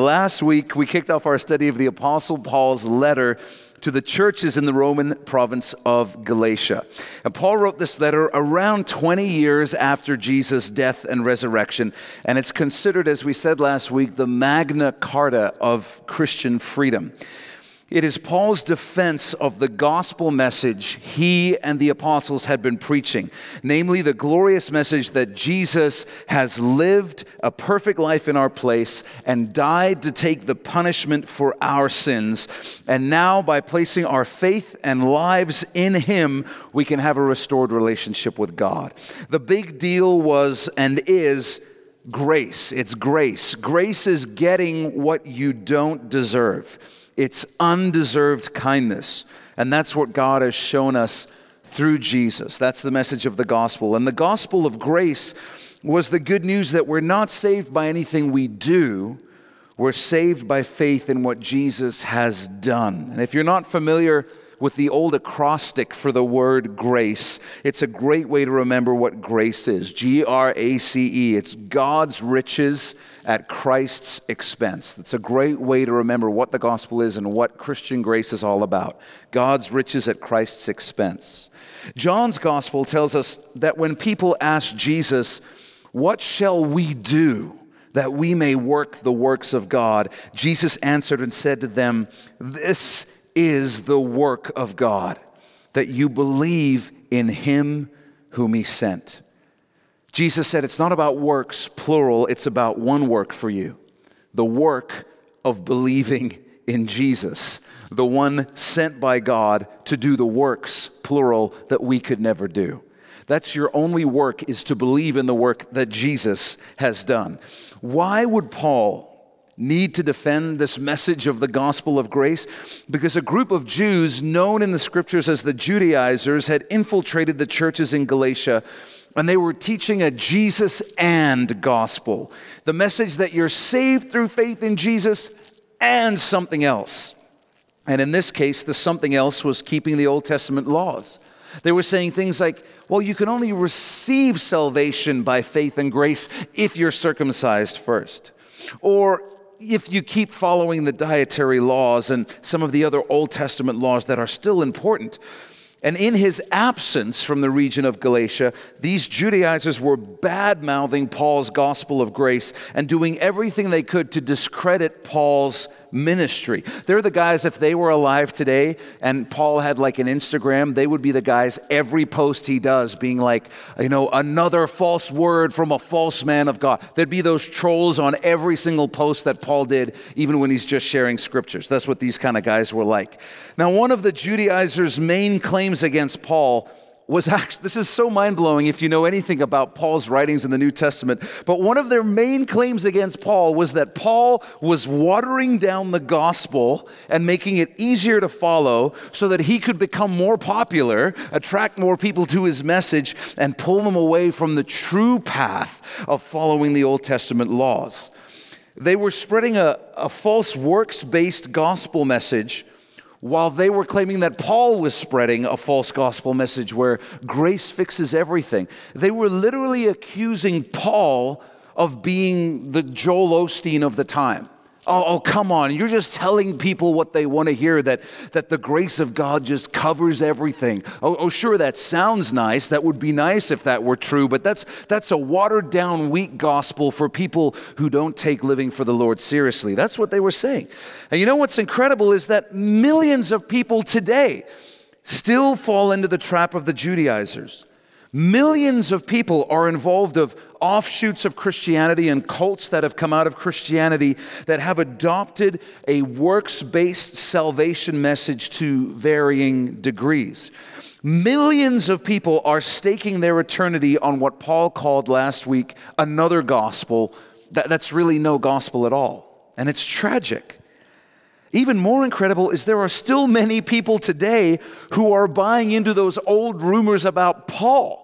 Last week, we kicked off our study of the Apostle Paul's letter to the churches in the Roman province of Galatia. And Paul wrote this letter around 20 years after Jesus' death and resurrection, and it's considered, as we said last week, the Magna Carta of Christian freedom. It is Paul's defense of the gospel message he and the apostles had been preaching, namely the glorious message that Jesus has lived a perfect life in our place and died to take the punishment for our sins. And now, by placing our faith and lives in him, we can have a restored relationship with God. The big deal was and is grace. It's grace. Grace is getting what you don't deserve. It's undeserved kindness, and that's what God has shown us through Jesus. That's the message of the gospel. And the gospel of grace was the good news that we're not saved by anything we do. We're saved by faith in what Jesus has done. And if you're not familiar with the old acrostic for the word grace, it's a great way to remember what grace is. G-R-A-C-E. It's God's riches at Christ's expense. That's a great way to remember what the gospel is and what Christian grace is all about. God's riches at Christ's expense. John's gospel tells us that when people asked Jesus, "What shall we do that we may work the works of God?" Jesus answered and said to them, "This is the work of God, that you believe in him whom he sent." Jesus said it's not about works, plural, it's about one work for you, the work of believing in Jesus, the one sent by God to do the works, plural, that we could never do. That's your only work, is to believe in the work that Jesus has done. Why would Paul need to defend this message of the gospel of grace? Because a group of Jews known in the scriptures as the Judaizers had infiltrated the churches in Galatia, and they were teaching a Jesus and gospel. The message that you're saved through faith in Jesus and something else. And in this case, the something else was keeping the Old Testament laws. They were saying things like, well, you can only receive salvation by faith and grace if you're circumcised first. Or if you keep following the dietary laws and some of the other Old Testament laws that are still important. And in his absence from the region of Galatia, these Judaizers were bad-mouthing Paul's gospel of grace and doing everything they could to discredit Paul's ministry. They're the guys, if they were alive today and Paul had like an Instagram, they would be the guys every post he does being like, you know, another false word from a false man of God. There'd be those trolls on every single post that Paul did, even when he's just sharing scriptures. That's what these kind of guys were like. Now, one of the Judaizers' main claims against Paul was actually, this is so mind-blowing if you know anything about Paul's writings in the New Testament, but one of their main claims against Paul was that Paul was watering down the gospel and making it easier to follow so that he could become more popular, attract more people to his message, and pull them away from the true path of following the Old Testament laws. They were spreading a false works-based gospel message while they were claiming that Paul was spreading a false gospel message where grace fixes everything. They were literally accusing Paul of being the Joel Osteen of the time. Oh, come on, you're just telling people what they want to hear, that the grace of God just covers everything. Oh, sure, that sounds nice. That would be nice if that were true, but that's a watered-down, weak gospel for people who don't take living for the Lord seriously. That's what they were saying. And you know what's incredible is that millions of people today still fall into the trap of the Judaizers. Millions of people are involved of offshoots of Christianity and cults that have come out of Christianity that have adopted a works-based salvation message to varying degrees. Millions of people are staking their eternity on what Paul called last week another gospel that's really no gospel at all. And it's tragic. Even more incredible is there are still many people today who are buying into those old rumors about Paul.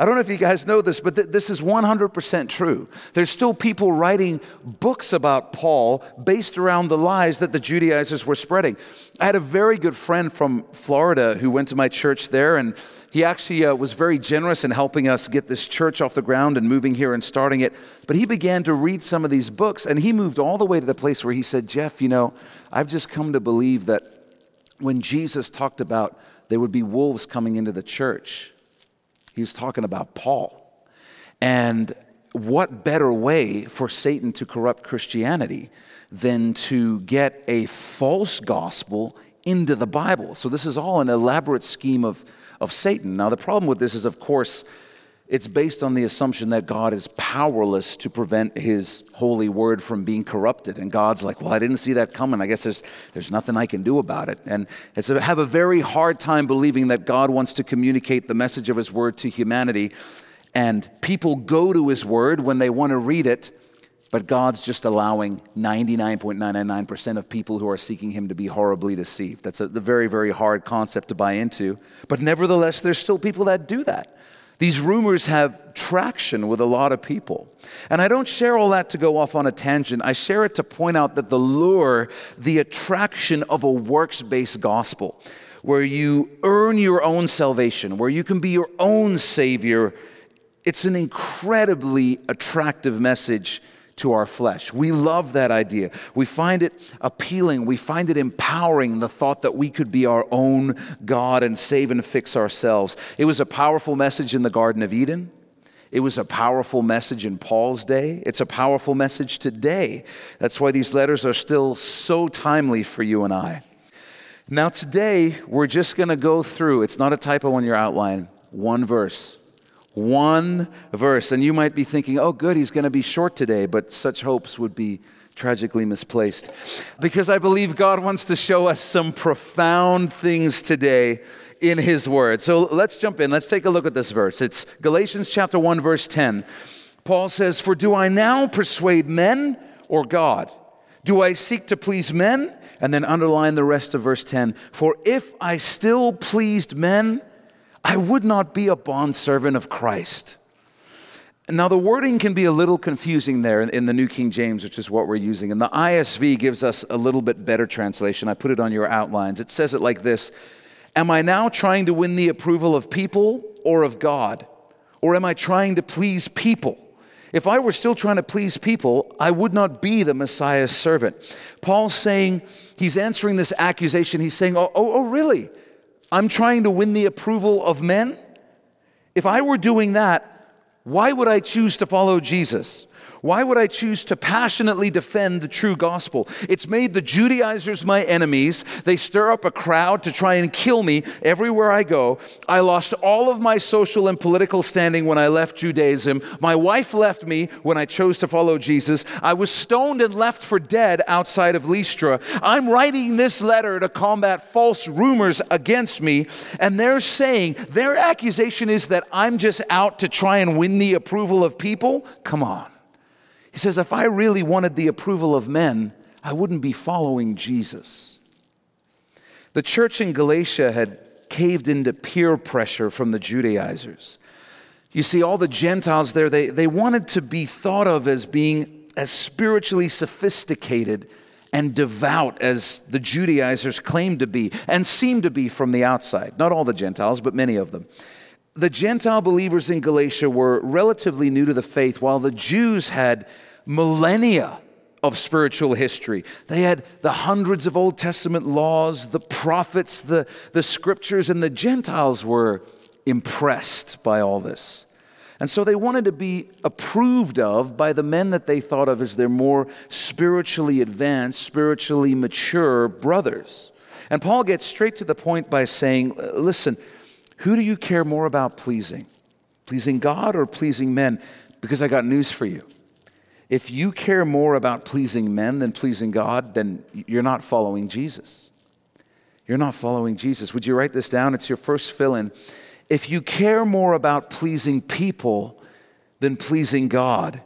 I don't know if you guys know this, but this is 100% true. There's still people writing books about Paul based around the lies that the Judaizers were spreading. I had a very good friend from Florida who went to my church there, and he actually was very generous in helping us get this church off the ground and moving here and starting it. But he began to read some of these books, and he moved all the way to the place where he said, Jeff, you know, I've just come to believe that when Jesus talked about there would be wolves coming into the church, he's talking about Paul. And what better way for Satan to corrupt Christianity than to get a false gospel into the Bible? So this is all an elaborate scheme of Satan. Now, the problem with this is, of course, it's based on the assumption that God is powerless to prevent his holy word from being corrupted. And God's like, well, I didn't see that coming. I guess there's nothing I can do about it. And it's I have a very hard time believing that God wants to communicate the message of his word to humanity. And people go to his word when they want to read it. But God's just allowing 99.999% of people who are seeking him to be horribly deceived. That's a very, very hard concept to buy into. But nevertheless, there's still people that do that. These rumors have traction with a lot of people. And I don't share all that to go off on a tangent. I share it to point out that the lure, the attraction of a works-based gospel, where you earn your own salvation, where you can be your own savior, it's an incredibly attractive message to our flesh. We love that idea. We find it appealing. We find it empowering, the thought that we could be our own God and save and fix ourselves. It was a powerful message in the Garden of Eden. It was a powerful message in Paul's day. It's a powerful message today. That's why these letters are still so timely for you and I. Now today, we're just going to go through, it's not a typo on your outline, one verse. And you might be thinking, oh good, he's going to be short today, but such hopes would be tragically misplaced, because I believe God wants to show us some profound things today in his word. So let's jump in. Let's take a look at this verse. It's Galatians chapter 1, verse 10. Paul says, "For do I now persuade men or God? Do I seek to please men?" And then underline the rest of verse 10. "For if I still pleased men, I would not be a bondservant of Christ." Now, the wording can be a little confusing there in the New King James, which is what we're using. And the ISV gives us a little bit better translation. I put it on your outlines. It says it like this: "Am I now trying to win the approval of people or of God? Or am I trying to please people? If I were still trying to please people, I would not be the Messiah's servant." Paul's saying, he's answering this accusation. He's saying, oh really? I'm trying to win the approval of men? If I were doing that, why would I choose to follow Jesus? Why would I choose to passionately defend the true gospel? It's made the Judaizers my enemies. They stir up a crowd to try and kill me everywhere I go. I lost all of my social and political standing when I left Judaism. My wife left me when I chose to follow Jesus. I was stoned and left for dead outside of Lystra. I'm writing this letter to combat false rumors against me, and they're saying, their accusation is that I'm just out to try and win the approval of people? Come on. He says, if I really wanted the approval of men, I wouldn't be following Jesus. The church in Galatia had caved into peer pressure from the Judaizers. You see, all the Gentiles there, they wanted to be thought of as being as spiritually sophisticated and devout as the Judaizers claimed to be and seemed to be from the outside. Not all the Gentiles, but many of them. The Gentile believers in Galatia were relatively new to the faith, while the Jews had millennia of spiritual history. They had the hundreds of Old Testament laws, the prophets, the scriptures, and the Gentiles were impressed by all this. And so they wanted to be approved of by the men that they thought of as their more spiritually advanced, spiritually mature brothers. And Paul gets straight to the point by saying, listen, who do you care more about pleasing? Pleasing God or pleasing men? Because I got news for you. If you care more about pleasing men than pleasing God, then you're not following Jesus. You're not following Jesus. Would you write this down? It's your first fill-in. If you care more about pleasing people than pleasing God,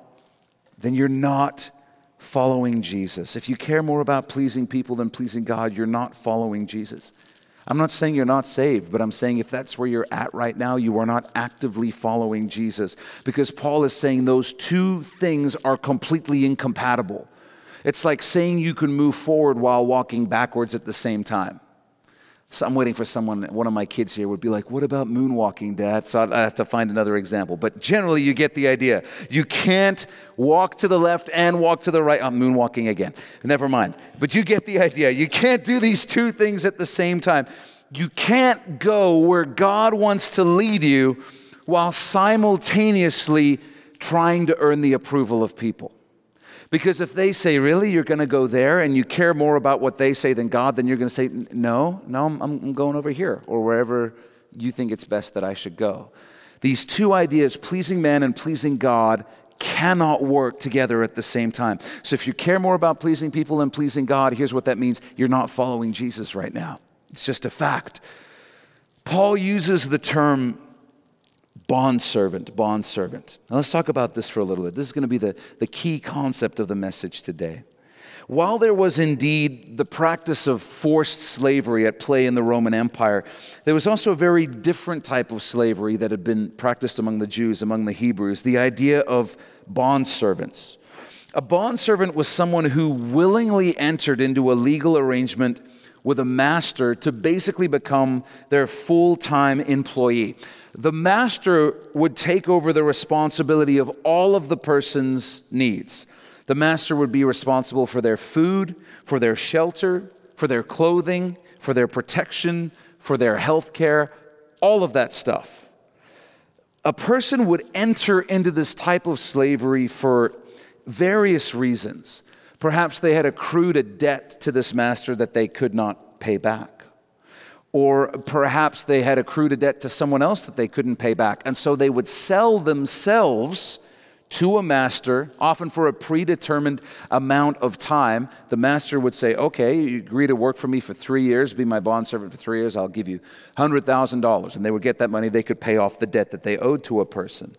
then you're not following Jesus. If you care more about pleasing people than pleasing God, you're not following Jesus. I'm not saying you're not saved, but I'm saying if that's where you're at right now, you are not actively following Jesus. Because Paul is saying those two things are completely incompatible. It's like saying you can move forward while walking backwards at the same time. So I'm waiting for one of my kids here would be like, what about moonwalking, Dad? So I have to find another example. But generally, you get the idea. You can't walk to the left and walk to the right. I'm moonwalking again. Never mind. But you get the idea. You can't do these two things at the same time. You can't go where God wants to lead you while simultaneously trying to earn the approval of people. Because if they say, really, you're going to go there, and you care more about what they say than God, then you're going to say, no, I'm going over here, or wherever you think it's best that I should go. These two ideas, pleasing man and pleasing God, cannot work together at the same time. So if you care more about pleasing people than pleasing God, here's what that means. You're not following Jesus right now. It's just a fact. Paul uses the term bondservant. Now let's talk about this for a little bit. This is going to be the key concept of the message today. While there was indeed the practice of forced slavery at play in the Roman Empire, there was also a very different type of slavery that had been practiced among the Jews, among the Hebrews, the idea of bondservants. A bondservant was someone who willingly entered into a legal arrangement with a master to basically become their full-time employee. The master would take over the responsibility of all of the person's needs. The master would be responsible for their food, for their shelter, for their clothing, for their protection, for their health care, all of that stuff. A person would enter into this type of slavery for various reasons. Perhaps they had accrued a debt to this master that they could not pay back. Or perhaps they had accrued a debt to someone else that they couldn't pay back. And so they would sell themselves to a master, often for a predetermined amount of time. The master would say, okay, you agree to work for me for 3 years, be my bondservant for 3 years, I'll give you $100,000. And they would get that money, they could pay off the debt that they owed to a person.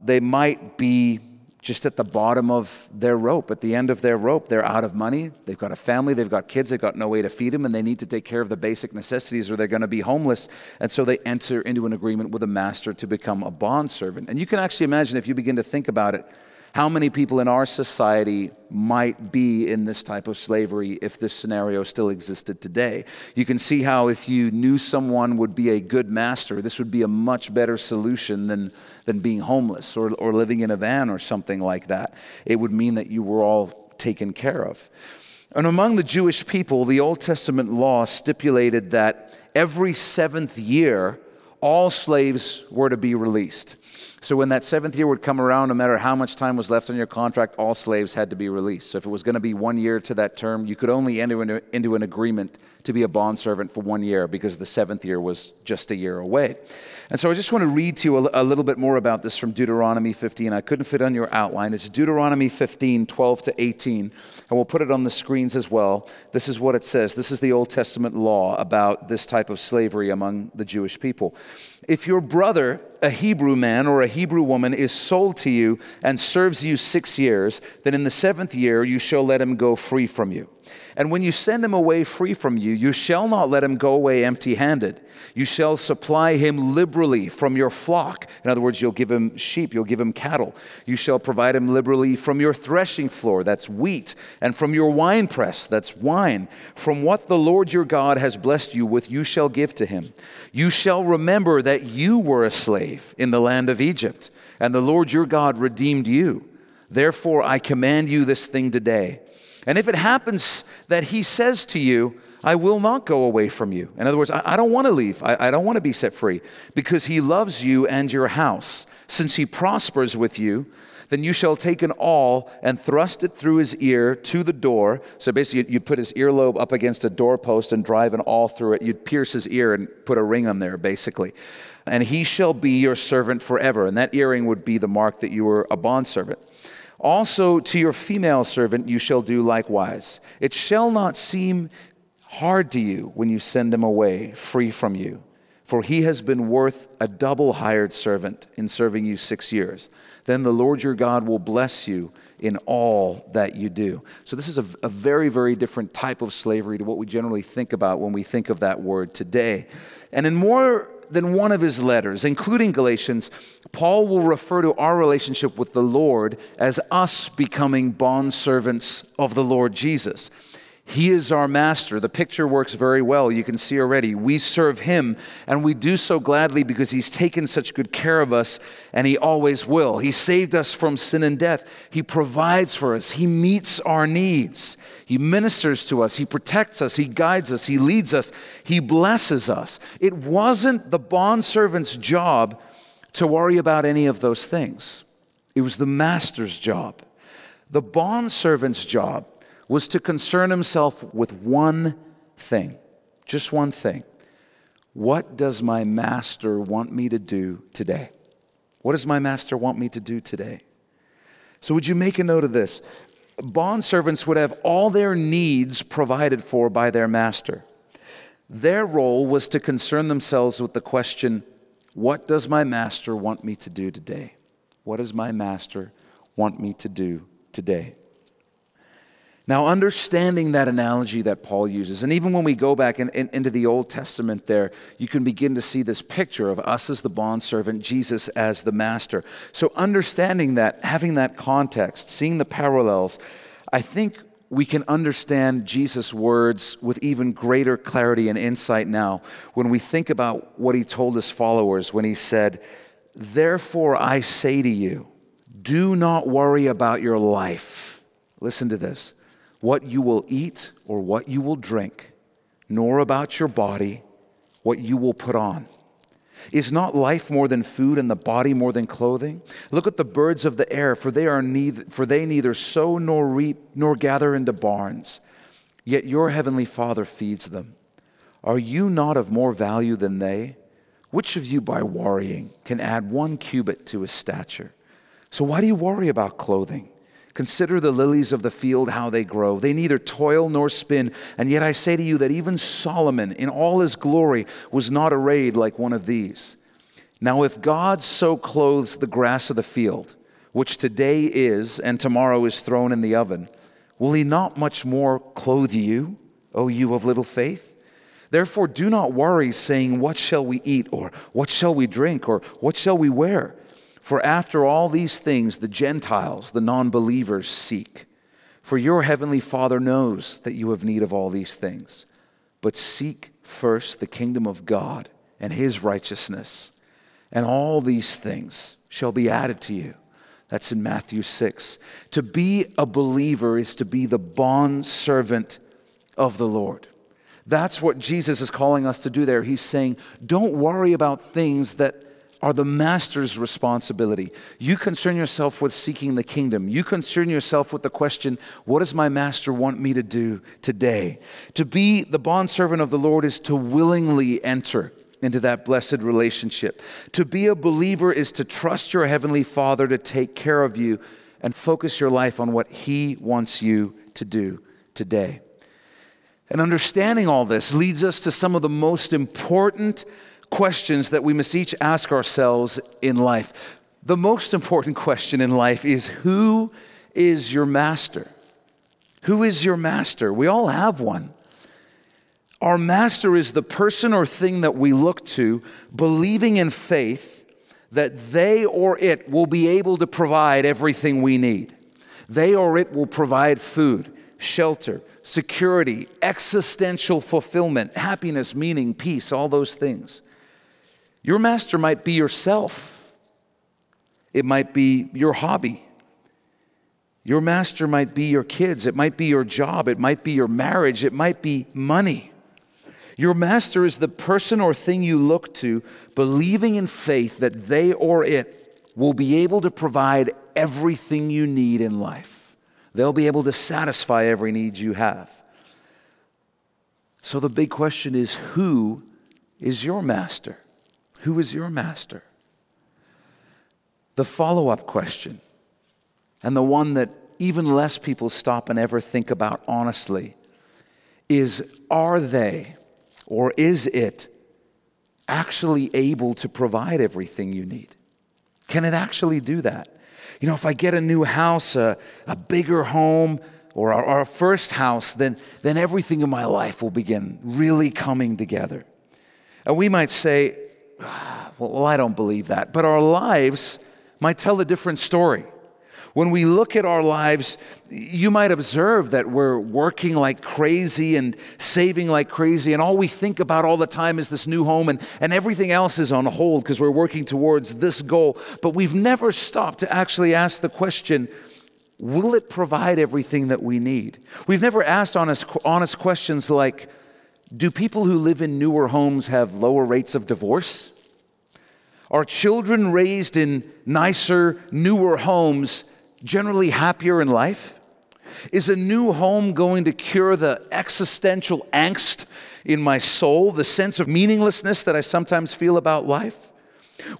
They might be just at the bottom of their rope, at the end of their rope. They're out of money, they've got a family, they've got kids, they've got no way to feed them, and they need to take care of the basic necessities or they're going to be homeless. And so they enter into an agreement with a master to become a bondservant. And you can actually imagine, if you begin to think about it, how many people in our society might be in this type of slavery if this scenario still existed today. You can see how if you knew someone would be a good master, this would be a much better solution than being homeless or living in a van or something like that. It would mean that you were all taken care of. And among the Jewish people, the Old Testament law stipulated that every seventh year, all slaves were to be released. So when that seventh year would come around, no matter how much time was left on your contract, all slaves had to be released. So if it was going to be 1 year to that term, you could only enter into an agreement to be a bondservant for 1 year, because the seventh year was just a year away. And so I just want to read to you a little bit more about this from Deuteronomy 15. I couldn't fit on your outline. It's Deuteronomy 15, 12 to 18. And we'll put it on the screens as well. This is what it says. This is the Old Testament law about this type of slavery among the Jewish people. If your brother, a Hebrew man or a Hebrew woman, is sold to you and serves you 6 years, then in the seventh year you shall let him go free from you. And when you send him away free from you, you shall not let him go away empty-handed. You shall supply him liberally from your flock. In other words, you'll give him sheep, you'll give him cattle. You shall provide him liberally from your threshing floor, that's wheat, and from your winepress, that's wine. From what the Lord your God has blessed you with, you shall give to him. You shall remember that you were a slave in the land of Egypt, and the Lord your God redeemed you. Therefore, I command you this thing today. And if it happens that he says to you, I will not go away from you. In other words, I don't want to leave. I don't want to be set free. Because he loves you and your house. Since he prospers with you, then you shall take an awl and thrust it through his ear to the door. So basically, you'd put his earlobe up against a doorpost and drive an awl through it. You'd pierce his ear and put a ring on there, basically. And he shall be your servant forever. And that earring would be the mark that you were a bondservant. Also to your female servant you shall do likewise. It shall not seem hard to you when you send him away free from you, for he has been worth a double hired servant in serving you 6 years. Then the Lord your God will bless you in all that you do. So this is a very, very different type of slavery to what we generally think about when we think of that word today. And in more than one of his letters, including Galatians, Paul will refer to our relationship with the Lord as us becoming bondservants of the Lord Jesus. He is our master. The picture works very well. You can see already. We serve him, and we do so gladly because he's taken such good care of us, and he always will. He saved us from sin and death. He provides for us. He meets our needs. He ministers to us. He protects us. He guides us. He leads us. He blesses us. It wasn't the bondservant's job to worry about any of those things. It was the master's job. The bondservant's job was to concern himself with one thing, just one thing. What does my master want me to do today? What does my master want me to do today? So would you make a note of this? Bondservants would have all their needs provided for by their master. Their role was to concern themselves with the question, what does my master want me to do today? What does my master want me to do today? Now, understanding that analogy that Paul uses, and even when we go back into the Old Testament there, you can begin to see this picture of us as the bondservant, Jesus as the master. So understanding that, having that context, seeing the parallels, I think we can understand Jesus' words with even greater clarity and insight now when we think about what he told his followers when he said, "Therefore I say to you, do not worry about your life." Listen to this. What you will eat or what you will drink, nor about your body, what you will put on. Is not life more than food and the body more than clothing? Look at the birds of the air, for they neither sow nor reap nor gather into barns, yet your heavenly Father feeds them. Are you not of more value than they? Which of you by worrying can add 1 cubit to his stature? So why do you worry about clothing? Consider the lilies of the field, how they grow. They neither toil nor spin. And yet I say to you that even Solomon, in all his glory, was not arrayed like one of these. Now, if God so clothes the grass of the field, which today is and tomorrow is thrown in the oven, will he not much more clothe you, O you of little faith? Therefore, do not worry, saying, what shall we eat, or what shall we drink, or what shall we wear? For after all these things, the Gentiles, the non-believers, seek. For your heavenly Father knows that you have need of all these things. But seek first the kingdom of God and his righteousness, and all these things shall be added to you. That's in Matthew 6. To be a believer is to be the bondservant of the Lord. That's what Jesus is calling us to do there. He's saying, don't worry about things that are the master's responsibility. You concern yourself with seeking the kingdom. You concern yourself with the question, what does my master want me to do today? To be the bondservant of the Lord is to willingly enter into that blessed relationship. To be a believer is to trust your heavenly Father to take care of you and focus your life on what he wants you to do today. And understanding all this leads us to some of the most important questions that we must each ask ourselves in life. The most important question in life is, who is your master? Who is your master? We all have one. Our master is the person or thing that we look to, believing in faith that they or it will be able to provide everything we need. They or it will provide food, shelter, security, existential fulfillment, happiness, meaning, peace, all those things. Your master might be yourself. It might be your hobby. Your master might be your kids. It might be your job. It might be your marriage. It might be money. Your master is the person or thing you look to, believing in faith that they or it will be able to provide everything you need in life. They'll be able to satisfy every need you have. So the big question is, who is your master? Who is your master? The follow-up question, and the one that even less people stop and ever think about honestly, is, are they or is it actually able to provide everything you need? Can it actually do that? You know, if I get a new house, a bigger home, or our first house, then everything in my life will begin really coming together. And we might say, well, I don't believe that. But our lives might tell a different story. When we look at our lives, you might observe that we're working like crazy and saving like crazy, and all we think about all the time is this new home, and everything else is on hold because we're working towards this goal. But we've never stopped to actually ask the question, will it provide everything that we need? We've never asked honest questions like, do people who live in newer homes have lower rates of divorce? Are children raised in nicer, newer homes generally happier in life? Is a new home going to cure the existential angst in my soul, the sense of meaninglessness that I sometimes feel about life?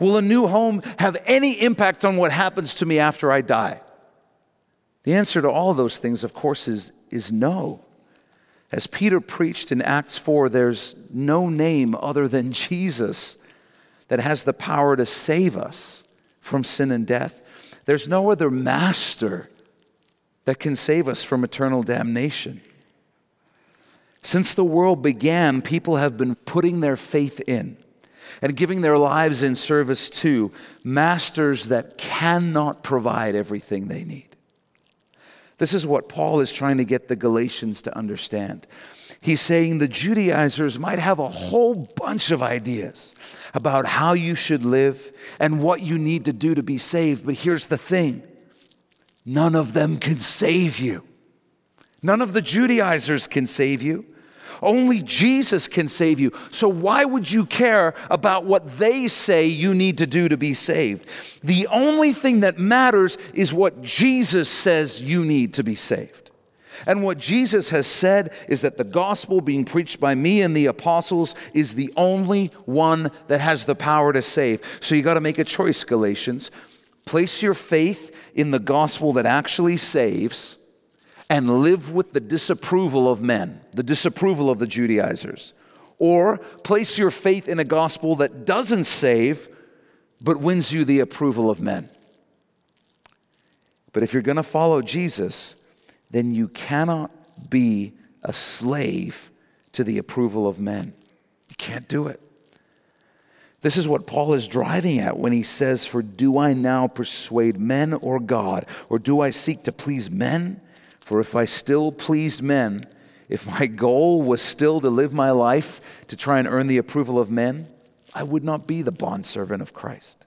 Will a new home have any impact on what happens to me after I die? The answer to all those things, of course, is no. As Peter preached in Acts 4, there's no name other than Jesus that has the power to save us from sin and death. There's no other master that can save us from eternal damnation. Since the world began, people have been putting their faith in and giving their lives in service to masters that cannot provide everything they need. This is what Paul is trying to get the Galatians to understand. He's saying the Judaizers might have a whole bunch of ideas about how you should live and what you need to do to be saved. But here's the thing. None of them can save you. None of the Judaizers can save you. Only Jesus can save you. So why would you care about what they say you need to do to be saved? The only thing that matters is what Jesus says you need to be saved. And what Jesus has said is that the gospel being preached by me and the apostles is the only one that has the power to save. So you got to make a choice, Galatians. Place your faith in the gospel that actually saves, and live with the disapproval of men, the disapproval of the Judaizers. Or place your faith in a gospel that doesn't save, but wins you the approval of men. But if you're going to follow Jesus, then you cannot be a slave to the approval of men. You can't do it. This is what Paul is driving at when he says, "For do I now persuade men or God? Or do I seek to please men? For if I still pleased men, if my goal was still to live my life to try and earn the approval of men, I would not be the bondservant of Christ."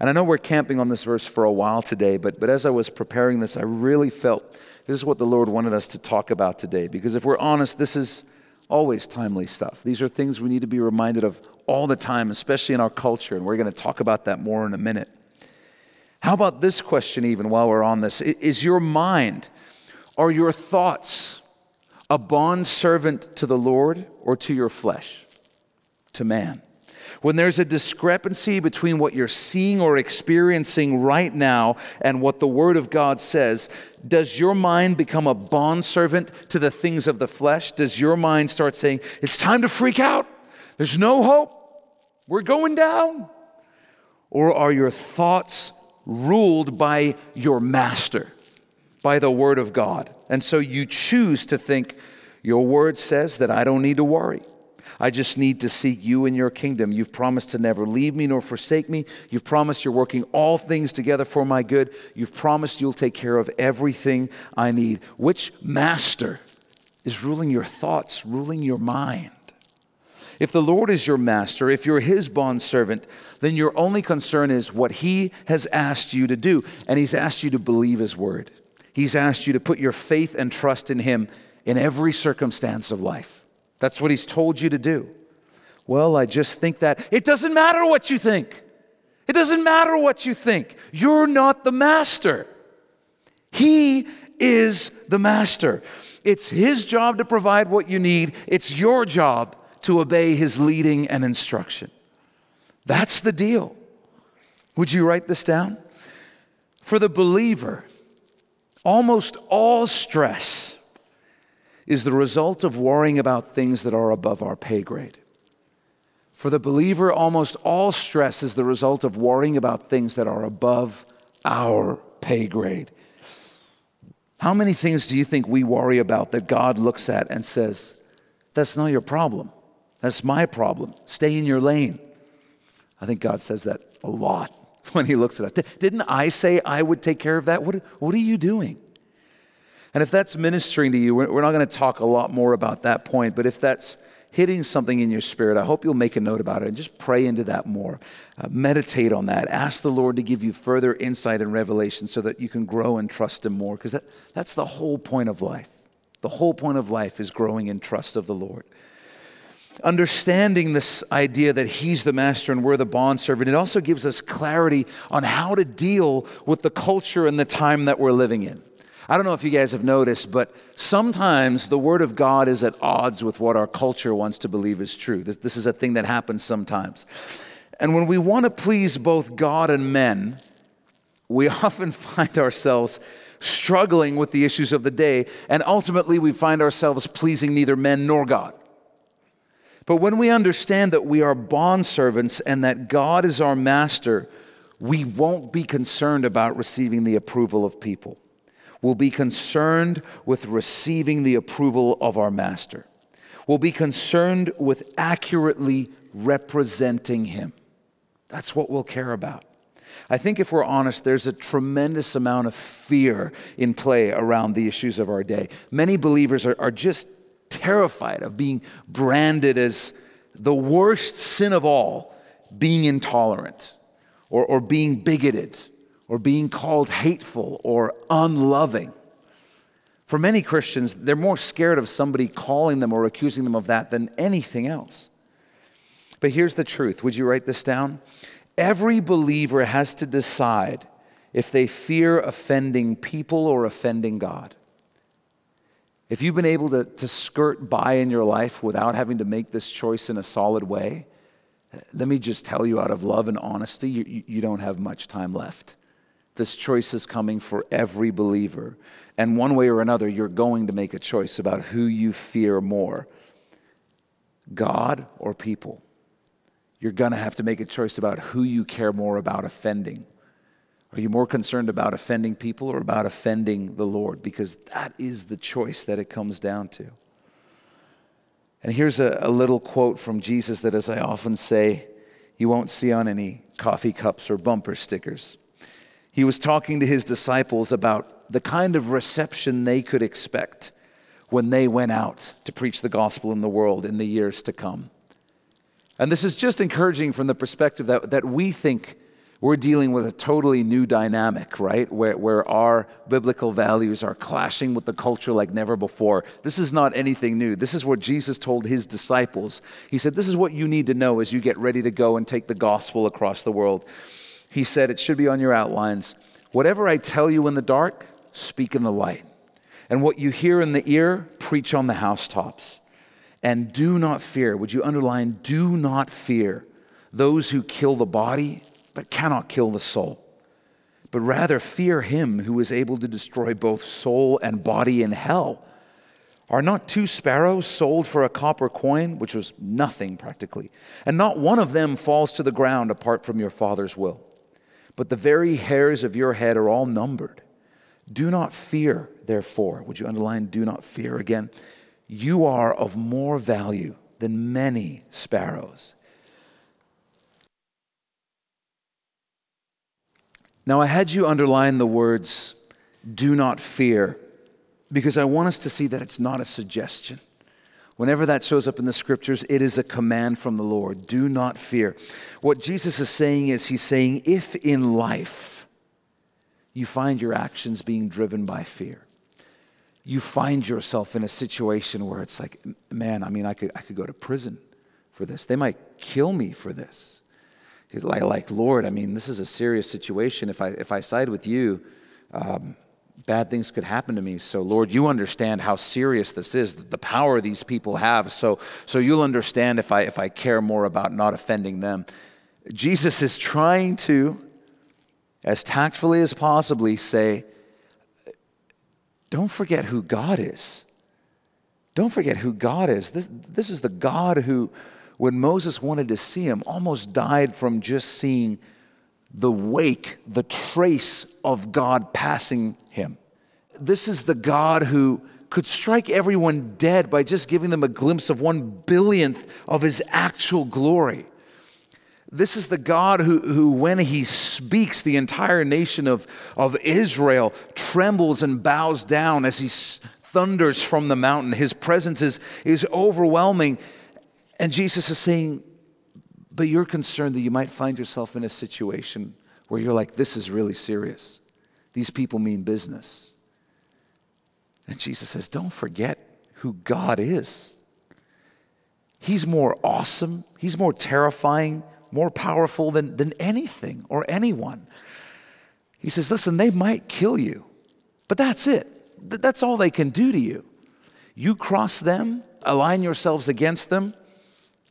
And I know we're camping on this verse for a while today, but as I was preparing this, I really felt this is what the Lord wanted us to talk about today. Because if we're honest, this is always timely stuff. These are things we need to be reminded of all the time, especially in our culture. And we're going to talk about that more in a minute. How about this question even while we're on this? Is your mind, are your thoughts a bondservant to the Lord or to your flesh, to man? When there's a discrepancy between what you're seeing or experiencing right now and what the Word of God says, does your mind become a bondservant to the things of the flesh? Does your mind start saying, it's time to freak out. There's no hope. We're going down. Or are your thoughts ruled by your master, by the Word of God? And so you choose to think, your Word says that I don't need to worry. I just need to seek you and your kingdom. You've promised to never leave me nor forsake me. You've promised you're working all things together for my good. You've promised you'll take care of everything I need. Which master is ruling your thoughts, ruling your mind? If the Lord is your master, if you're his bondservant, then your only concern is what he has asked you to do. And he's asked you to believe his word. He's asked you to put your faith and trust in him in every circumstance of life. That's what he's told you to do. Well, I just think that. It doesn't matter what you think. It doesn't matter what you think. You're not the master. He is the master. It's his job to provide what you need. It's your job to obey his leading and instruction. That's the deal. Would you write this down? For the believer, almost all stress is the result of worrying about things that are above our pay grade. For the believer, almost all stress is the result of worrying about things that are above our pay grade. How many things do you think we worry about that God looks at and says, that's not your problem. That's my problem. Stay in your lane. I think God says that a lot when he looks at us. Didn't I say I would take care of that? What are you doing? And if that's ministering to you, we're not going to talk a lot more about that point, but if that's hitting something in your spirit, I hope you'll make a note about it and just pray into that more. Meditate on that. Ask the Lord to give you further insight and revelation so that you can grow and trust him more, because that's the whole point of life. The whole point of life is growing in trust of the Lord. Understanding this idea that he's the master and we're the bondservant, it also gives us clarity on how to deal with the culture and the time that we're living in. I don't know if you guys have noticed, but sometimes the Word of God is at odds with what our culture wants to believe is true. This is a thing that happens sometimes. And when we want to please both God and men, we often find ourselves struggling with the issues of the day, and ultimately we find ourselves pleasing neither men nor God. But when we understand that we are bondservants and that God is our master, we won't be concerned about receiving the approval of people. We'll be concerned with receiving the approval of our master. We'll be concerned with accurately representing him. That's what we'll care about. I think if we're honest, there's a tremendous amount of fear in play around the issues of our day. Many believers are just terrified of being branded as the worst sin of all, being intolerant or being bigoted, or being called hateful or unloving. For many Christians, they're more scared of somebody calling them or accusing them of that than anything else. But here's the truth. Would you write this down? Every believer has to decide if they fear offending people or offending God. If you've been able to skirt by in your life without having to make this choice in a solid way, let me just tell you out of love and honesty, you don't have much time left. This choice is coming for every believer. And one way or another, you're going to make a choice about who you fear more, God or people. You're going to have to make a choice about who you care more about offending. Are you more concerned about offending people or about offending the Lord? Because that is the choice that it comes down to. And here's a little quote from Jesus that, as I often say, you won't see on any coffee cups or bumper stickers. He was talking to his disciples about the kind of reception they could expect when they went out to preach the gospel in the world in the years to come. And this is just encouraging from the perspective that we think we're dealing with a totally new dynamic, right? Where our biblical values are clashing with the culture like never before. This is not anything new. This is what Jesus told his disciples. He said, this is what you need to know as you get ready to go and take the gospel across the world. He said, it should be on your outlines, whatever I tell you in the dark, speak in the light. And what you hear in the ear, preach on the housetops. And do not fear, would you underline, do not fear those who kill the body, but cannot kill the soul. But rather fear him who is able to destroy both soul and body in hell. Are not two sparrows sold for a copper coin, which was nothing practically, and not one of them falls to the ground apart from your Father's will? But the very hairs of your head are all numbered. Do not fear, therefore. Would you underline do not fear again? You are of more value than many sparrows. Now, I had you underline the words, do not fear, because I want us to see that it's not a suggestion. Whenever that shows up in the scriptures, it is a command from the Lord. Do not fear. What Jesus is saying is, he's saying, if in life you find your actions being driven by fear, you find yourself in a situation where it's like, man, I could go to prison for this. They might kill me for this. Like, Lord, this is a serious situation. If I side with you, bad things could happen to me. So, Lord, you understand how serious this is, the power these people have. So you'll understand if I care more about not offending them. Jesus is trying to, as tactfully as possibly, say, don't forget who God is. Don't forget who God is. This is the God who, when Moses wanted to see him, almost died from just seeing the wake, the trace of God passing him. This is the God who could strike everyone dead by just giving them a glimpse of 1/1,000,000,000th of his actual glory. This is the God who when he speaks, the entire nation of Israel trembles and bows down as he thunders from the mountain. His presence is overwhelming. And Jesus is saying, but you're concerned that you might find yourself in a situation where you're like, this is really serious. These people mean business. And Jesus says, don't forget who God is. He's more awesome. He's more terrifying, more powerful than anything or anyone. He says, listen, they might kill you, but that's it. That's all they can do to you. You cross them, align yourselves against them,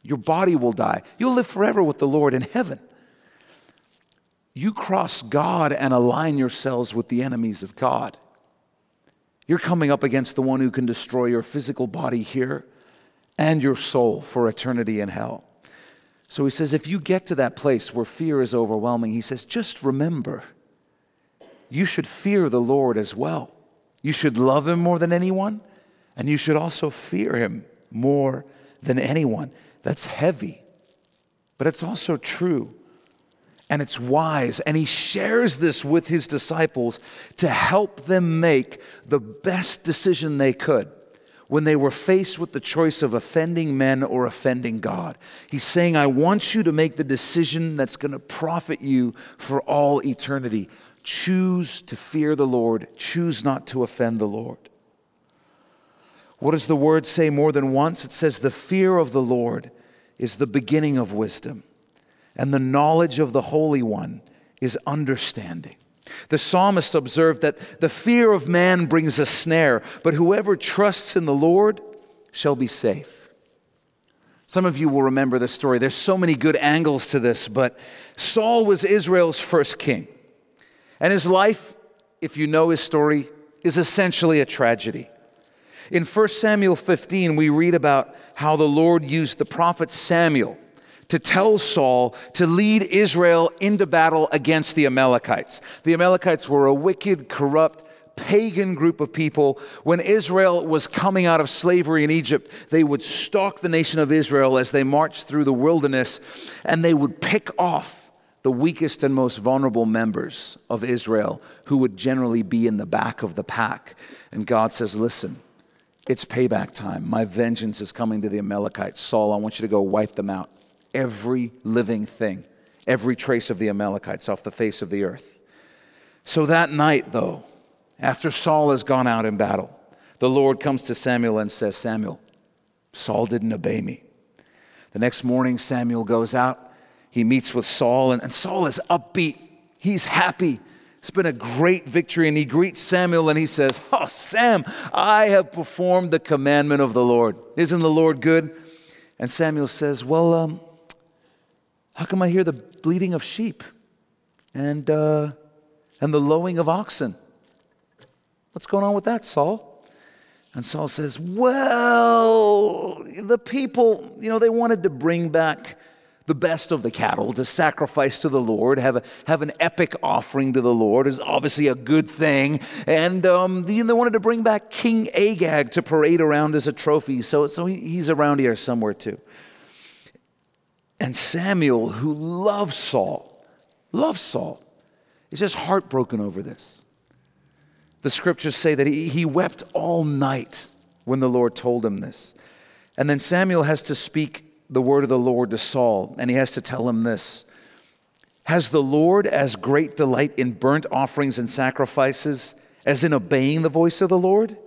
your body will die. You'll live forever with the Lord in heaven. You cross God and align yourselves with the enemies of God. You're coming up against the one who can destroy your physical body here and your soul for eternity in hell. So he says, if you get to that place where fear is overwhelming, he says, just remember, you should fear the Lord as well. You should love him more than anyone, and you should also fear him more than anyone. That's heavy, but it's also true, and it's wise. And he shares this with his disciples to help them make the best decision they could when they were faced with the choice of offending men or offending God. He's saying, I want you to make the decision that's going to profit you for all eternity. Choose to fear the Lord. Choose not to offend the Lord. What does the word say more than once? It says, the fear of the Lord is the beginning of wisdom, and the knowledge of the Holy One is understanding. The psalmist observed that the fear of man brings a snare, but whoever trusts in the Lord shall be safe. Some of you will remember this story. There's so many good angles to this, but Saul was Israel's first king. And his life, if you know his story, is essentially a tragedy. In 1 Samuel 15, we read about how the Lord used the prophet Samuel to tell Saul to lead Israel into battle against the Amalekites. The Amalekites were a wicked, corrupt, pagan group of people. When Israel was coming out of slavery in Egypt, they would stalk the nation of Israel as they marched through the wilderness, and they would pick off the weakest and most vulnerable members of Israel who would generally be in the back of the pack. And God says, listen, it's payback time. My vengeance is coming to the Amalekites. Saul, I want you to go wipe them out. Every living thing, every trace of the Amalekites off the face of the earth. So that night, though, after Saul has gone out in battle, the Lord comes to Samuel and says, Samuel, Saul didn't obey me. The next morning, Samuel goes out. He meets with Saul, and Saul is upbeat. He's happy. It's been a great victory, and he greets Samuel, and he says, oh, Sam, I have performed the commandment of the Lord. Isn't the Lord good? And Samuel says, well, how come I hear the bleating of sheep and the lowing of oxen? What's going on with that, Saul? And Saul says, well, the people, they wanted to bring back the best of the cattle to sacrifice to the Lord, have an epic offering to the Lord is obviously a good thing. And they wanted to bring back King Agag to parade around as a trophy. So he's around here somewhere too. And Samuel, who loves Saul, is just heartbroken over this. The scriptures say that he wept all night when the Lord told him this. And then Samuel has to speak the word of the Lord to Saul, and he has to tell him this. Has the Lord as great delight in burnt offerings and sacrifices as in obeying the voice of the Lord?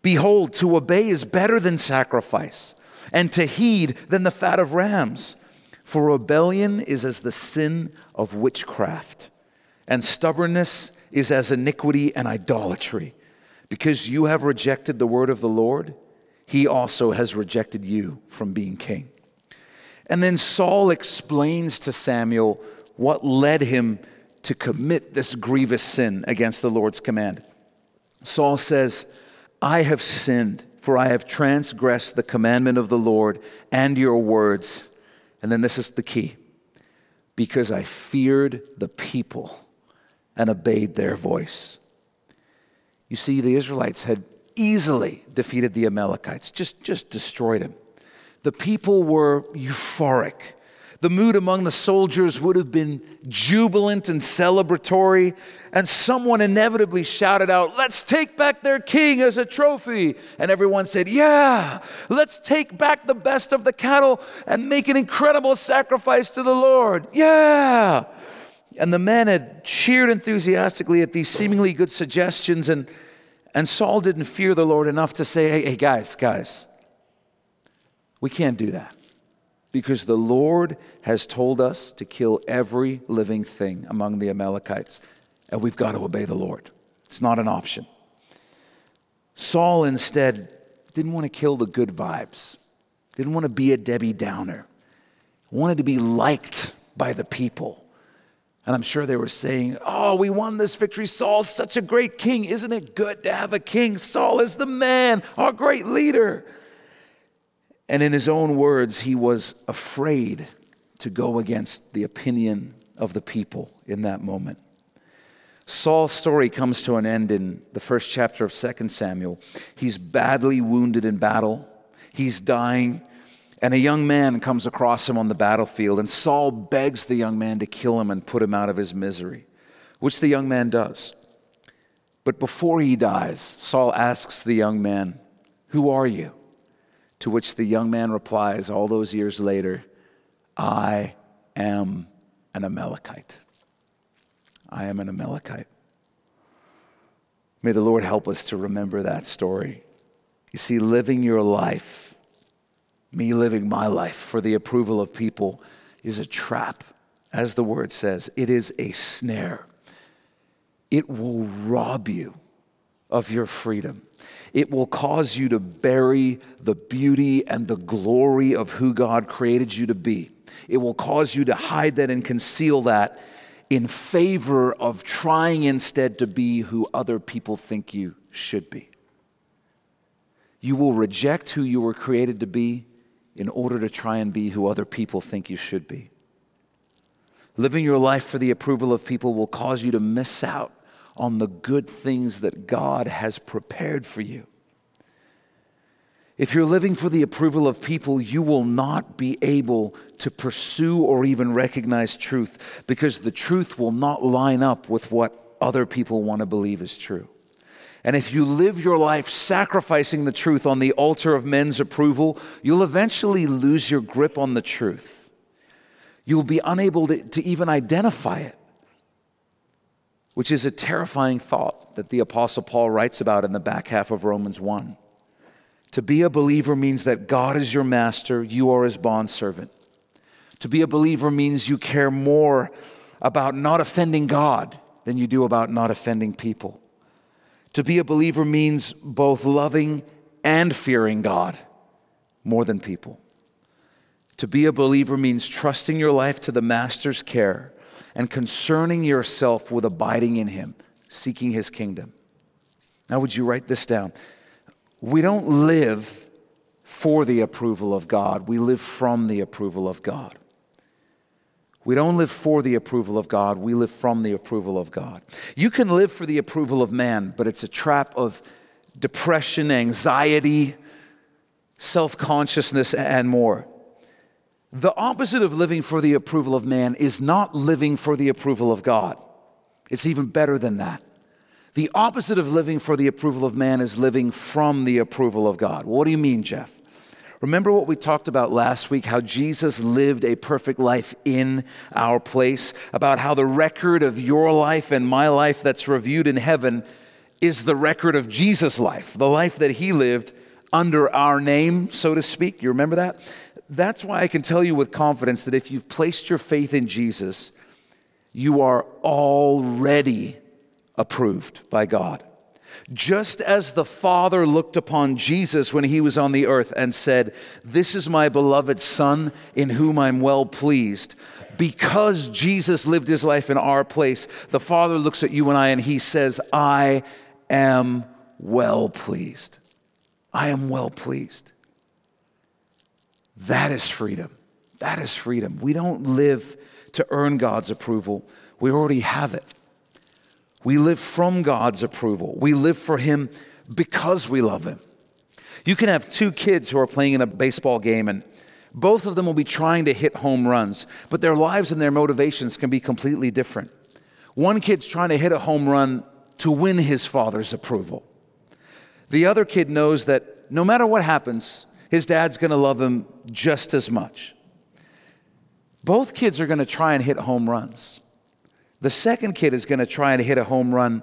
Behold, to obey is better than sacrifice, and to heed than the fat of rams. For rebellion is as the sin of witchcraft, and stubbornness is as iniquity and idolatry. Because you have rejected the word of the Lord, he also has rejected you from being king. And then Saul explains to Samuel what led him to commit this grievous sin against the Lord's command. Saul says, I have sinned, for I have transgressed the commandment of the Lord and your words. And then this is the key. because I feared the people and obeyed their voice. You see, the Israelites had easily defeated the Amalekites, just destroyed them. The people were euphoric. The mood among the soldiers would have been jubilant and celebratory, and someone inevitably shouted out, "Let's take back their king as a trophy." And everyone said, "Yeah, let's take back the best of the cattle and make an incredible sacrifice to the Lord. Yeah." And the men had cheered enthusiastically at these seemingly good suggestions, and Saul didn't fear the Lord enough to say, hey guys, we can't do that. Because the Lord has told us to kill every living thing among the Amalekites, and we've got to obey the Lord. It's not an option. Saul instead didn't want to kill the good vibes, didn't want to be a Debbie Downer, wanted to be liked by the people. And I'm sure they were saying, "Oh, we won this victory. Saul's such a great king. Isn't it good to have a king? Saul is the man, our great leader." And in his own words, he was afraid to go against the opinion of the people in that moment. Saul's story comes to an end in the first chapter of 2 Samuel. He's badly wounded in battle. He's dying. And a young man comes across him on the battlefield. And Saul begs the young man to kill him and put him out of his misery, which the young man does. But before he dies, Saul asks the young man, "Who are you?" To which the young man replies all those years later, "I am an Amalekite. I am an Amalekite." May the Lord help us to remember that story. You see, living your life, me living my life for the approval of people, is a trap. As the word says, it is a snare. It will rob you of your freedom. It will cause you to bury the beauty and the glory of who God created you to be. It will cause you to hide that and conceal that in favor of trying instead to be who other people think you should be. You will reject who you were created to be in order to try and be who other people think you should be. Living your life for the approval of people will cause you to miss out on the good things that God has prepared for you. If you're living for the approval of people, you will not be able to pursue or even recognize truth, because the truth will not line up with what other people want to believe is true. And if you live your life sacrificing the truth on the altar of men's approval, you'll eventually lose your grip on the truth. You'll be unable to even identify it, which is a terrifying thought that the Apostle Paul writes about in the back half of Romans 1. To be a believer means that God is your master, you are his bondservant. To be a believer means you care more about not offending God than you do about not offending people. To be a believer means both loving and fearing God more than people. To be a believer means trusting your life to the master's care and concerning yourself with abiding in him, seeking his kingdom. Now, would you write this down? We don't live for the approval of God. We live from the approval of God. We don't live for the approval of God. We live from the approval of God. You can live for the approval of man, but it's a trap of depression, anxiety, self-consciousness, and more. The opposite of living for the approval of man is not living for the approval of God. It's even better than that. The opposite of living for the approval of man is living from the approval of God. What do you mean, Jeff? Remember what we talked about last week, how Jesus lived a perfect life in our place, about how the record of your life and my life that's reviewed in heaven is the record of Jesus' life, the life that he lived under our name, so to speak. You remember that? That's why I can tell you with confidence that if you've placed your faith in Jesus, you are already approved by God. Just as the Father looked upon Jesus when he was on the earth and said, "This is my beloved Son in whom I'm well pleased," because Jesus lived his life in our place, the Father looks at you and I and he says, "I am well pleased. I am well pleased." That is freedom. That is freedom. We don't live to earn God's approval. We already have it. We live from God's approval. We live for Him because we love Him. You can have two kids who are playing in a baseball game, and both of them will be trying to hit home runs, but their lives and their motivations can be completely different. One kid's trying to hit a home run to win his father's approval. The other kid knows that no matter what happens, his dad's going to love him just as much. Both kids are going to try and hit home runs. The second kid is going to try and hit a home run,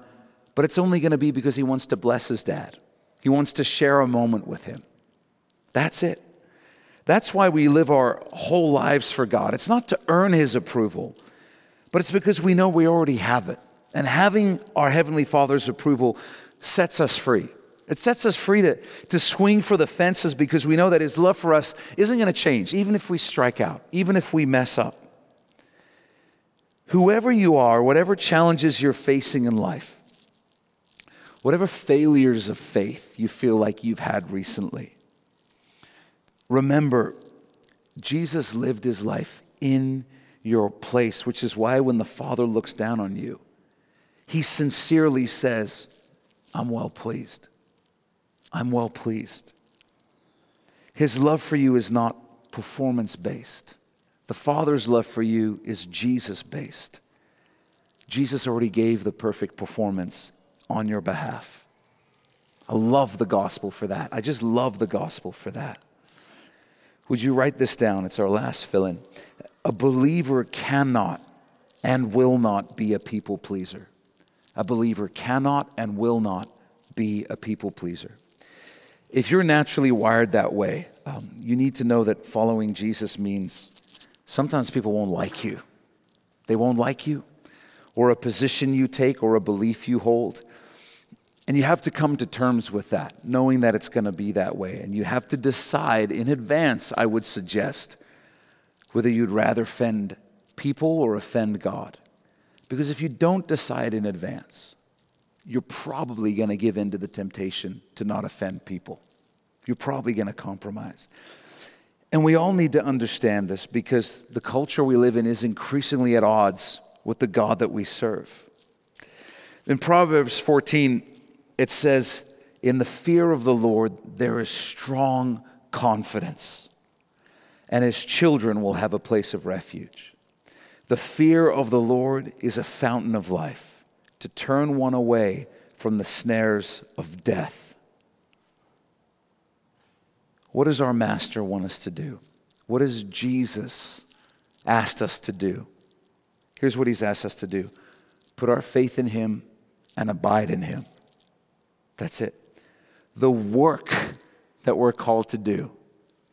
but it's only going to be because he wants to bless his dad. He wants to share a moment with him. That's it. That's why we live our whole lives for God. It's not to earn His approval, but it's because we know we already have it. And having our Heavenly Father's approval sets us free. It sets us free to swing for the fences because we know that His love for us isn't going to change, even if we strike out, even if we mess up. Whoever you are, whatever challenges you're facing in life, whatever failures of faith you feel like you've had recently, remember, Jesus lived His life in your place, which is why when the Father looks down on you, He sincerely says, I'm well pleased. I'm well pleased. His love for you is not performance-based. The Father's love for you is Jesus-based. Jesus already gave the perfect performance on your behalf. I love the gospel for that. I just love the gospel for that. Would you write this down? It's our last fill-in. A believer cannot and will not be a people pleaser. A believer cannot and will not be a people pleaser. If you're naturally wired that way, you need to know that following Jesus means sometimes people won't like you. They won't like you, or a position you take, or a belief you hold. And you have to come to terms with that, knowing that it's going to be that way. And you have to decide in advance, I would suggest, whether you'd rather offend people or offend God. Because if you don't decide in advance, you're probably going to give in to the temptation to not offend people. You're probably going to compromise. And we all need to understand this because the culture we live in is increasingly at odds with the God that we serve. In Proverbs 14, it says, in the fear of the Lord, there is strong confidence, and His children will have a place of refuge. The fear of the Lord is a fountain of life, to turn one away from the snares of death. What does our Master want us to do? What has Jesus asked us to do? Here's what He's asked us to do. Put our faith in Him and abide in Him. That's it. The work that we're called to do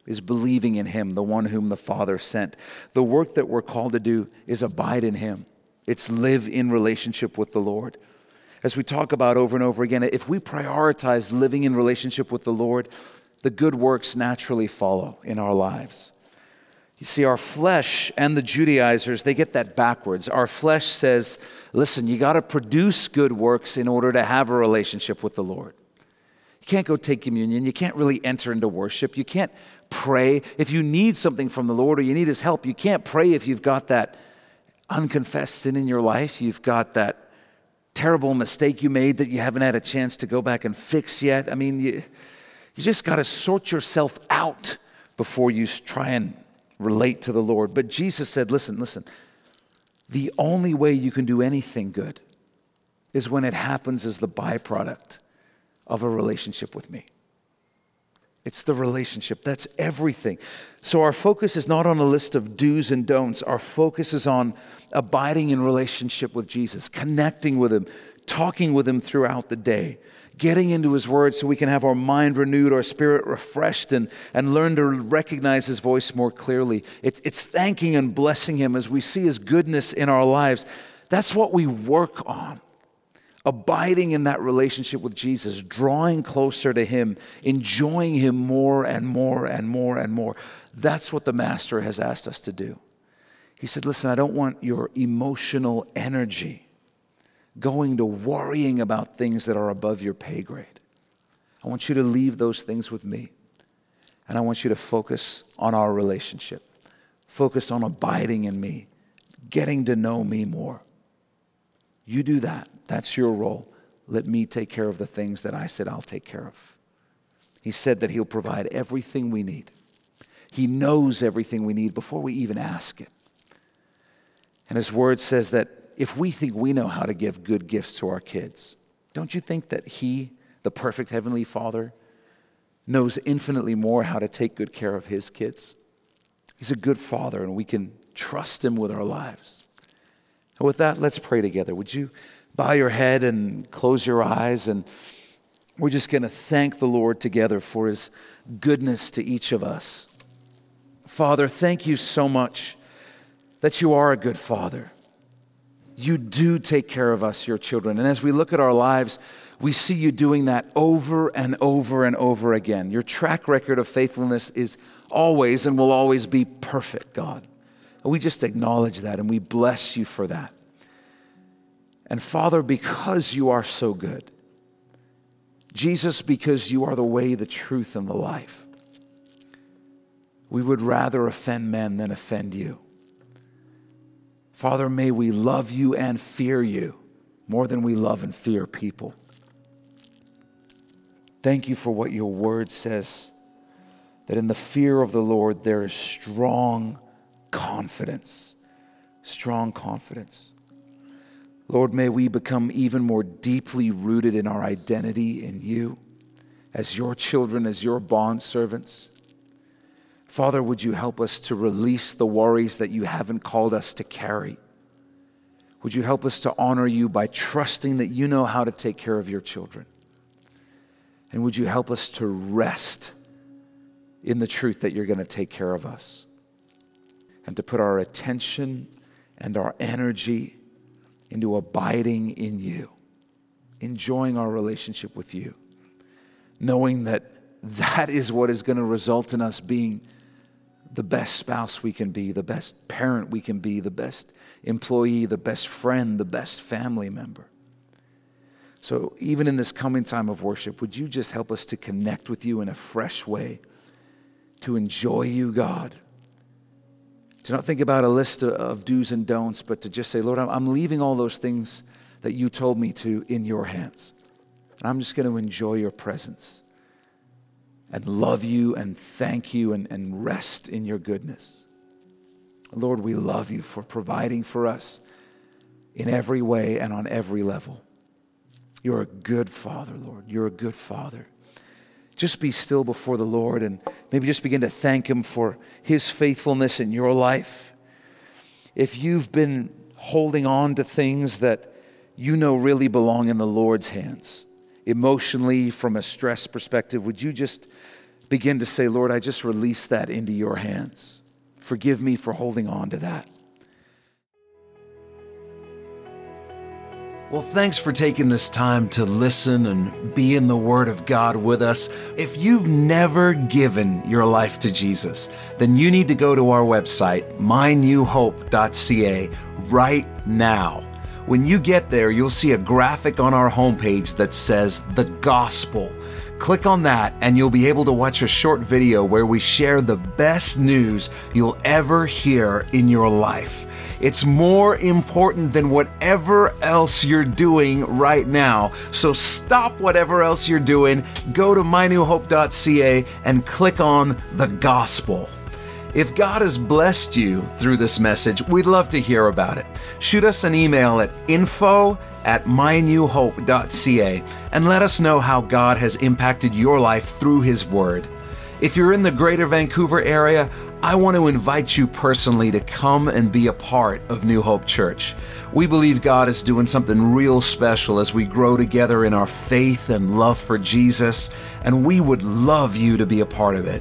is believing in Him, the one whom the Father sent. The work that we're called to do is abide in Him. It's live in relationship with the Lord. As we talk about over and over again, if we prioritize living in relationship with the Lord, the good works naturally follow in our lives. You see, our flesh and the Judaizers, they get that backwards. Our flesh says, listen, you got to produce good works in order to have a relationship with the Lord. You can't go take communion. You can't really enter into worship. You can't pray. If you need something from the Lord or you need His help, you can't pray if you've got that unconfessed sin in your life. You've got that terrible mistake you made that you haven't had a chance to go back and fix yet. I mean, you just got to sort yourself out before you try and relate to the Lord. But Jesus said, listen, the only way you can do anything good is when it happens as the byproduct of a relationship with me. It's the relationship. That's everything. So our focus is not on a list of do's and don'ts. Our focus is on abiding in relationship with Jesus, connecting with Him, talking with Him throughout the day, getting into His Word so we can have our mind renewed, our spirit refreshed, and learn to recognize His voice more clearly. It's thanking and blessing Him as we see His goodness in our lives. That's what we work on, abiding in that relationship with Jesus, drawing closer to Him, enjoying Him more and more and more and more. That's what the Master has asked us to do. He said, listen, I don't want your emotional energy going to worrying about things that are above your pay grade. I want you to leave those things with me. And I want you to focus on our relationship. Focus on abiding in me, getting to know me more. You do that. That's your role. Let me take care of the things that I said I'll take care of. He said that he'll provide everything we need. He knows everything we need before we even ask it. And his word says that if we think we know how to give good gifts to our kids, don't you think that he, the perfect Heavenly Father, knows infinitely more how to take good care of his kids? He's a good father, and we can trust him with our lives. And with that, let's pray together. Would you bow your head and close your eyes? And we're just going to thank the Lord together for his goodness to each of us. Father, thank you so much that you are a good father. You do take care of us, your children. And as we look at our lives, we see you doing that over and over and over again. Your track record of faithfulness is always and will always be perfect, God. And we just acknowledge that and we bless you for that. And Father, because you are so good, Jesus, because you are the way, the truth, and the life, we would rather offend men than offend you. Father, may we love you and fear you more than we love and fear people. Thank you for what your word says, that in the fear of the Lord there is strong confidence. Strong confidence. Lord, may we become even more deeply rooted in our identity in you, as your children, as your bondservants. Father, would you help us to release the worries that you haven't called us to carry? Would you help us to honor you by trusting that you know how to take care of your children? And would you help us to rest in the truth that you're going to take care of us, and to put our attention and our energy into abiding in you, enjoying our relationship with you, knowing that that is what is going to result in us being the best spouse we can be, the best parent we can be, the best employee, the best friend, the best family member. So even in this coming time of worship, would you just help us to connect with you in a fresh way, to enjoy you, God, to not think about a list of do's and don'ts, but to just say, Lord, I'm leaving all those things that you told me to in your hands. And I'm just going to enjoy your presence and love you and thank you and rest in your goodness. Lord, we love you for providing for us in every way and on every level. You're a good father, Lord. You're a good father. Just be still before the Lord and maybe just begin to thank him for his faithfulness in your life. If you've been holding on to things that you know really belong in the Lord's hands, emotionally, from a stress perspective, would you just begin to say, Lord, I just release that into your hands. Forgive me for holding on to that. Well, thanks for taking this time to listen and be in the Word of God with us. If you've never given your life to Jesus, then you need to go to our website, mynewhope.ca, right now. When you get there, you'll see a graphic on our homepage that says The Gospel. Click on that and you'll be able to watch a short video where we share the best news you'll ever hear in your life. It's more important than whatever else you're doing right now. So stop whatever else you're doing, go to mynewhope.ca and click on The Gospel. If God has blessed you through this message, we'd love to hear about it. Shoot us an email at info@mynewhope.ca and let us know how God has impacted your life through his word. If you're in the Greater Vancouver area, I want to invite you personally to come and be a part of New Hope Church. We believe God is doing something real special as we grow together in our faith and love for Jesus, and we would love you to be a part of it.